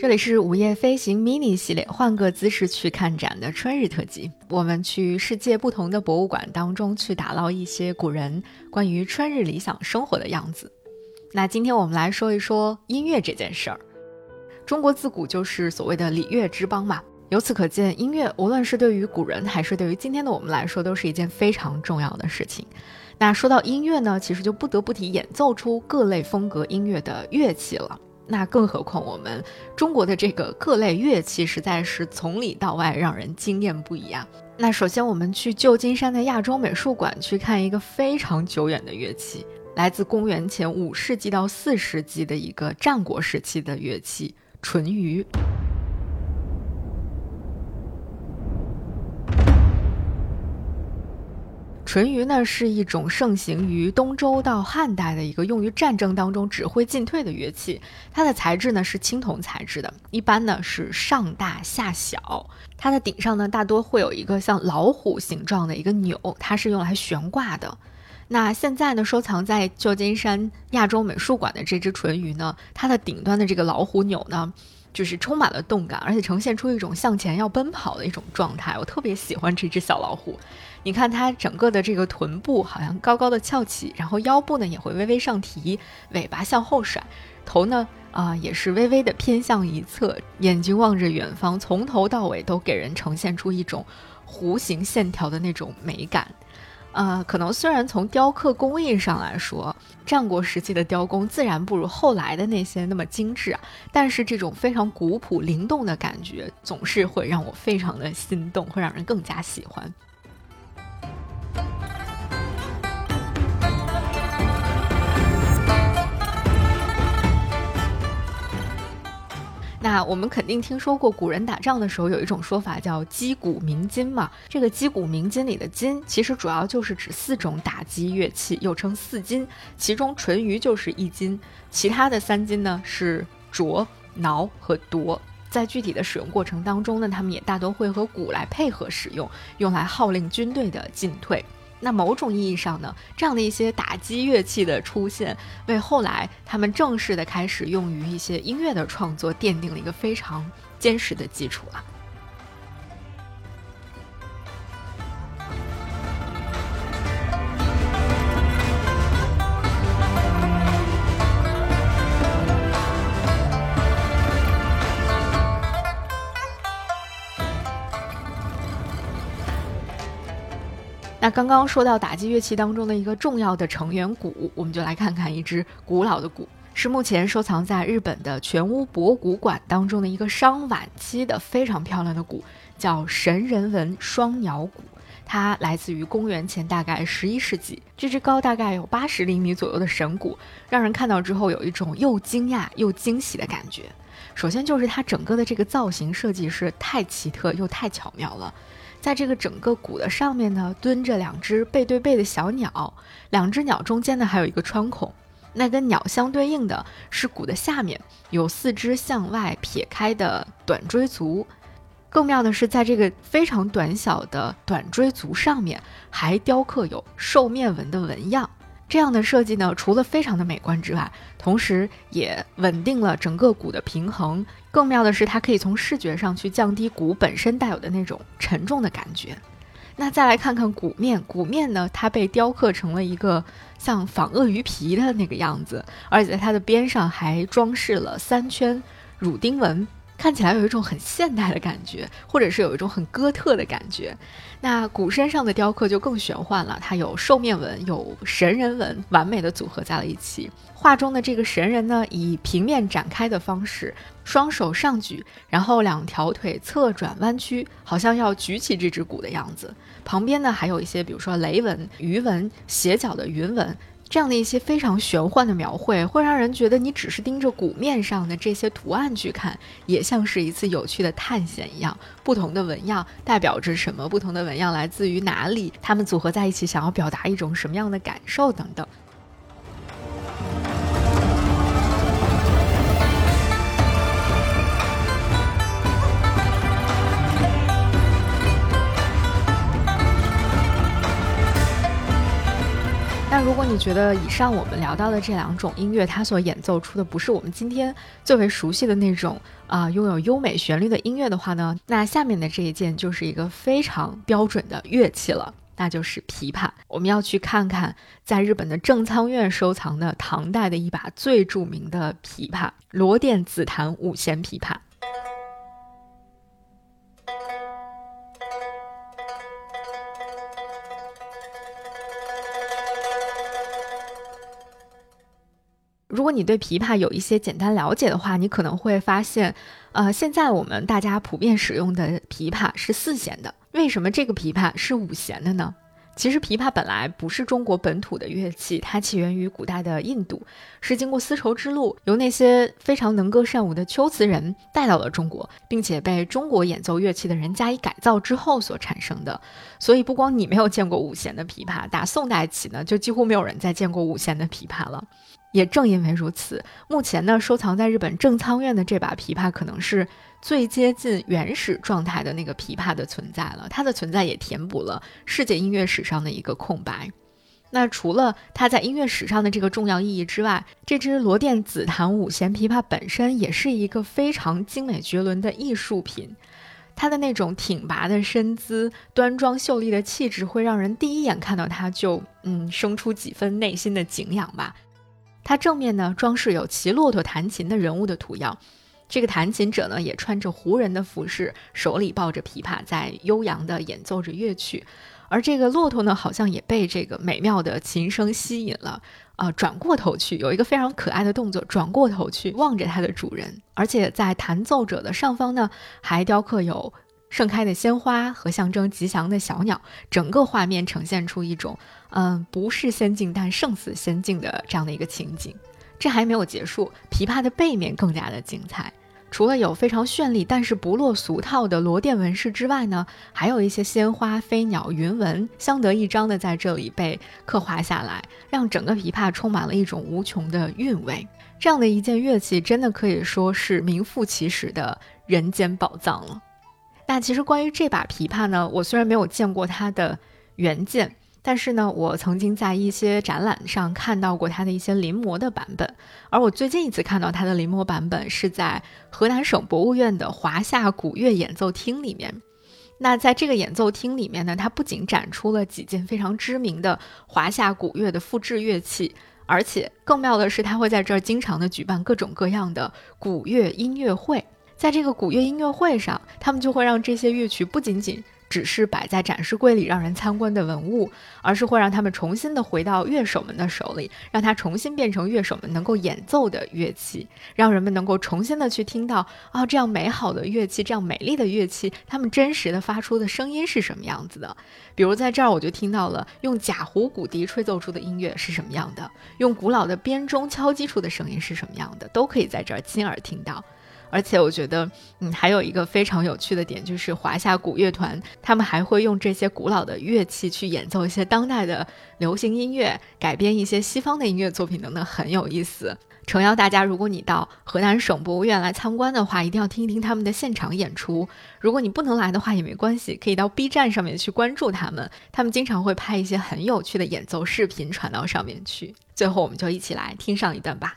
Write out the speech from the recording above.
这里是午夜飞行 mini 系列，换个姿势去看展的春日特辑。我们去世界不同的博物馆当中去打捞一些古人关于春日理想生活的样子。那今天我们来说一说音乐这件事儿。中国自古就是所谓的礼乐之邦嘛，由此可见，音乐无论是对于古人还是对于今天的我们来说，都是一件非常重要的事情。那说到音乐呢，其实就不得不提演奏出各类风格音乐的乐器了。那更何况我们中国的这个各类乐器实在是从里到外让人惊艳不已啊。那首先我们去旧金山的亚洲美术馆去看一个非常久远的乐器，来自公元前5世纪到4世纪的一个战国时期的乐器铙竽。铙竽呢是一种盛行于东周到汉代的一个用于战争当中指挥进退的乐器，它的材质呢是青铜材质的，一般呢是上大下小，它的顶上呢大多会有一个像老虎形状的一个钮，它是用来悬挂的。那现在呢收藏在旧金山亚洲美术馆的这只铙竽呢，它的顶端的这个老虎钮呢就是充满了动感，而且呈现出一种向前要奔跑的一种状态。我特别喜欢这只小老虎，你看它整个的这个臀部好像高高的翘起，然后腰部呢也会微微上提，尾巴向后甩，头呢也是微微的偏向一侧，眼睛望着远方，从头到尾都给人呈现出一种弧形线条的那种美感。可能虽然从雕刻工艺上来说，战国时期的雕工自然不如后来的那些那么精致啊，但是这种非常古朴灵动的感觉总是会让我非常的心动，会让人更加喜欢。那我们肯定听说过古人打仗的时候有一种说法叫击鼓鸣金嘛，这个击鼓鸣金里的金其实主要就是指4种打击乐器，又称4金，其中铙竽就是1金，其他的3金呢是镯、铙和铎。在具体的使用过程当中呢，他们也大多会和鼓来配合使用，用来号令军队的进退。那某种意义上呢，这样的一些打击乐器的出现，为后来他们正式的开始用于一些音乐的创作奠定了一个非常坚实的基础啊。那刚刚说到打击乐器当中的一个重要的成员鼓，我们就来看看一支古老的鼓，是目前收藏在日本的全屋博古馆当中的一个商晚期的非常漂亮的鼓，叫神人纹双鸟鼓，它来自于公元前大概11世纪。这只高大概有80厘米左右的神鼓，让人看到之后有一种又惊讶又惊喜的感觉。首先就是它整个的这个造型设计是太奇特又太巧妙了，在这个整个鼓的上面呢，蹲着2只背对背的小鸟，2只鸟中间呢还有一个穿孔，那跟鸟相对应的是鼓的下面有4只向外撇开的短锥足。更妙的是，在这个非常短小的短锥足上面还雕刻有兽面纹的纹样。这样的设计呢，除了非常的美观之外，同时也稳定了整个鼓的平衡。更妙的是，它可以从视觉上去降低鼓本身带有的那种沉重的感觉。那再来看看鼓面，鼓面呢，它被雕刻成了一个像仿鳄鱼皮的那个样子，而且在它的边上还装饰了3圈乳钉纹，看起来有一种很现代的感觉，或者是有一种很哥特的感觉。那鼓身上的雕刻就更玄幻了，它有兽面纹有神人纹，完美的组合在了一起。画中的这个神人呢，以平面展开的方式，双手上举，然后2条腿侧转弯曲，好像要举起这只鼓的样子。旁边呢还有一些比如说雷纹、鱼纹、斜角的云纹，这样的一些非常玄幻的描绘，会让人觉得你只是盯着鼓面上的这些图案去看，也像是一次有趣的探险一样。不同的纹样代表着什么，不同的纹样来自于哪里，它们组合在一起想要表达一种什么样的感受等等。那如果你觉得以上我们聊到的这两种音乐，它所演奏出的不是我们今天最为熟悉的那种拥有优美旋律的音乐的话呢，那下面的这一件就是一个非常标准的乐器了，那就是琵琶。我们要去看看在日本的正仓院收藏的唐代的一把最著名的琵琶——罗甸紫檀五弦琵琶。如果你对琵琶有一些简单了解的话，你可能会发现现在我们大家普遍使用的琵琶是四弦的，为什么这个琵琶是五弦的呢？其实琵琶本来不是中国本土的乐器，它起源于古代的印度，是经过丝绸之路由那些非常能歌善舞的龟兹人带到了中国，并且被中国演奏乐器的人加以改造之后所产生的。所以不光你没有见过五弦的琵琶，打宋代起呢，就几乎没有人再见过五弦的琵琶了。也正因为如此，目前呢收藏在日本正仓院的这把琵琶可能是最接近原始状态的那个琵琶的存在了，它的存在也填补了世界音乐史上的一个空白。那除了它在音乐史上的这个重要意义之外，这支罗甸紫檀五弦琵琶本身也是一个非常精美绝伦的艺术品。它的那种挺拔的身姿、端庄秀丽的气质，会让人第一眼看到它就生出几分内心的敬仰吧。它正面呢装饰有骑骆驼弹琴的人物的图样，这个弹琴者呢也穿着胡人的服饰，手里抱着琵琶，在悠扬地演奏着乐曲。而这个骆驼呢好像也被这个美妙的琴声吸引了，转过头去，有一个非常可爱的动作，转过头去望着它的主人。而且在弹奏者的上方呢还雕刻有盛开的鲜花和象征吉祥的小鸟，整个画面呈现出一种不是仙境但胜似仙境的这样的一个情景。这还没有结束，琵琶的背面更加的精彩，除了有非常绚丽但是不落俗套的罗甸纹饰之外呢，还有一些鲜花、飞鸟、云纹相得益彰的在这里被刻画下来，让整个琵琶充满了一种无穷的韵味。这样的一件乐器真的可以说是名副其实的人间宝藏了。那其实关于这把琵琶呢，我虽然没有见过它的原件，但是呢我曾经在一些展览上看到过它的一些临摹的版本。而我最近一次看到它的临摹版本是在河南省博物院的华夏古乐演奏厅里面。那在这个演奏厅里面呢，它不仅展出了几件非常知名的华夏古乐的复制乐器，而且更妙的是它会在这儿经常的举办各种各样的古乐音乐会。在这个古乐音乐会上，他们就会让这些乐曲不仅仅只是摆在展示柜里让人参观的文物，而是会让他们重新的回到乐手们的手里，让它重新变成乐手们能够演奏的乐器，让人们能够重新的去听到这样美好的乐器，这样美丽的乐器，他们真实的发出的声音是什么样子的。比如在这儿我就听到了用贾胡骨笛吹奏出的音乐是什么样的，用古老的编钟敲击出的声音是什么样的，都可以在这儿亲耳听到。而且我觉得还有一个非常有趣的点，就是华夏古乐团他们还会用这些古老的乐器去演奏一些当代的流行音乐，改编一些西方的音乐作品等等，很有意思。诚邀大家，如果你到河南省博物院来参观的话，一定要听一听他们的现场演出。如果你不能来的话也没关系，可以到 B 站上面去关注他们，他们经常会拍一些很有趣的演奏视频传到上面去。最后我们就一起来听上一段吧。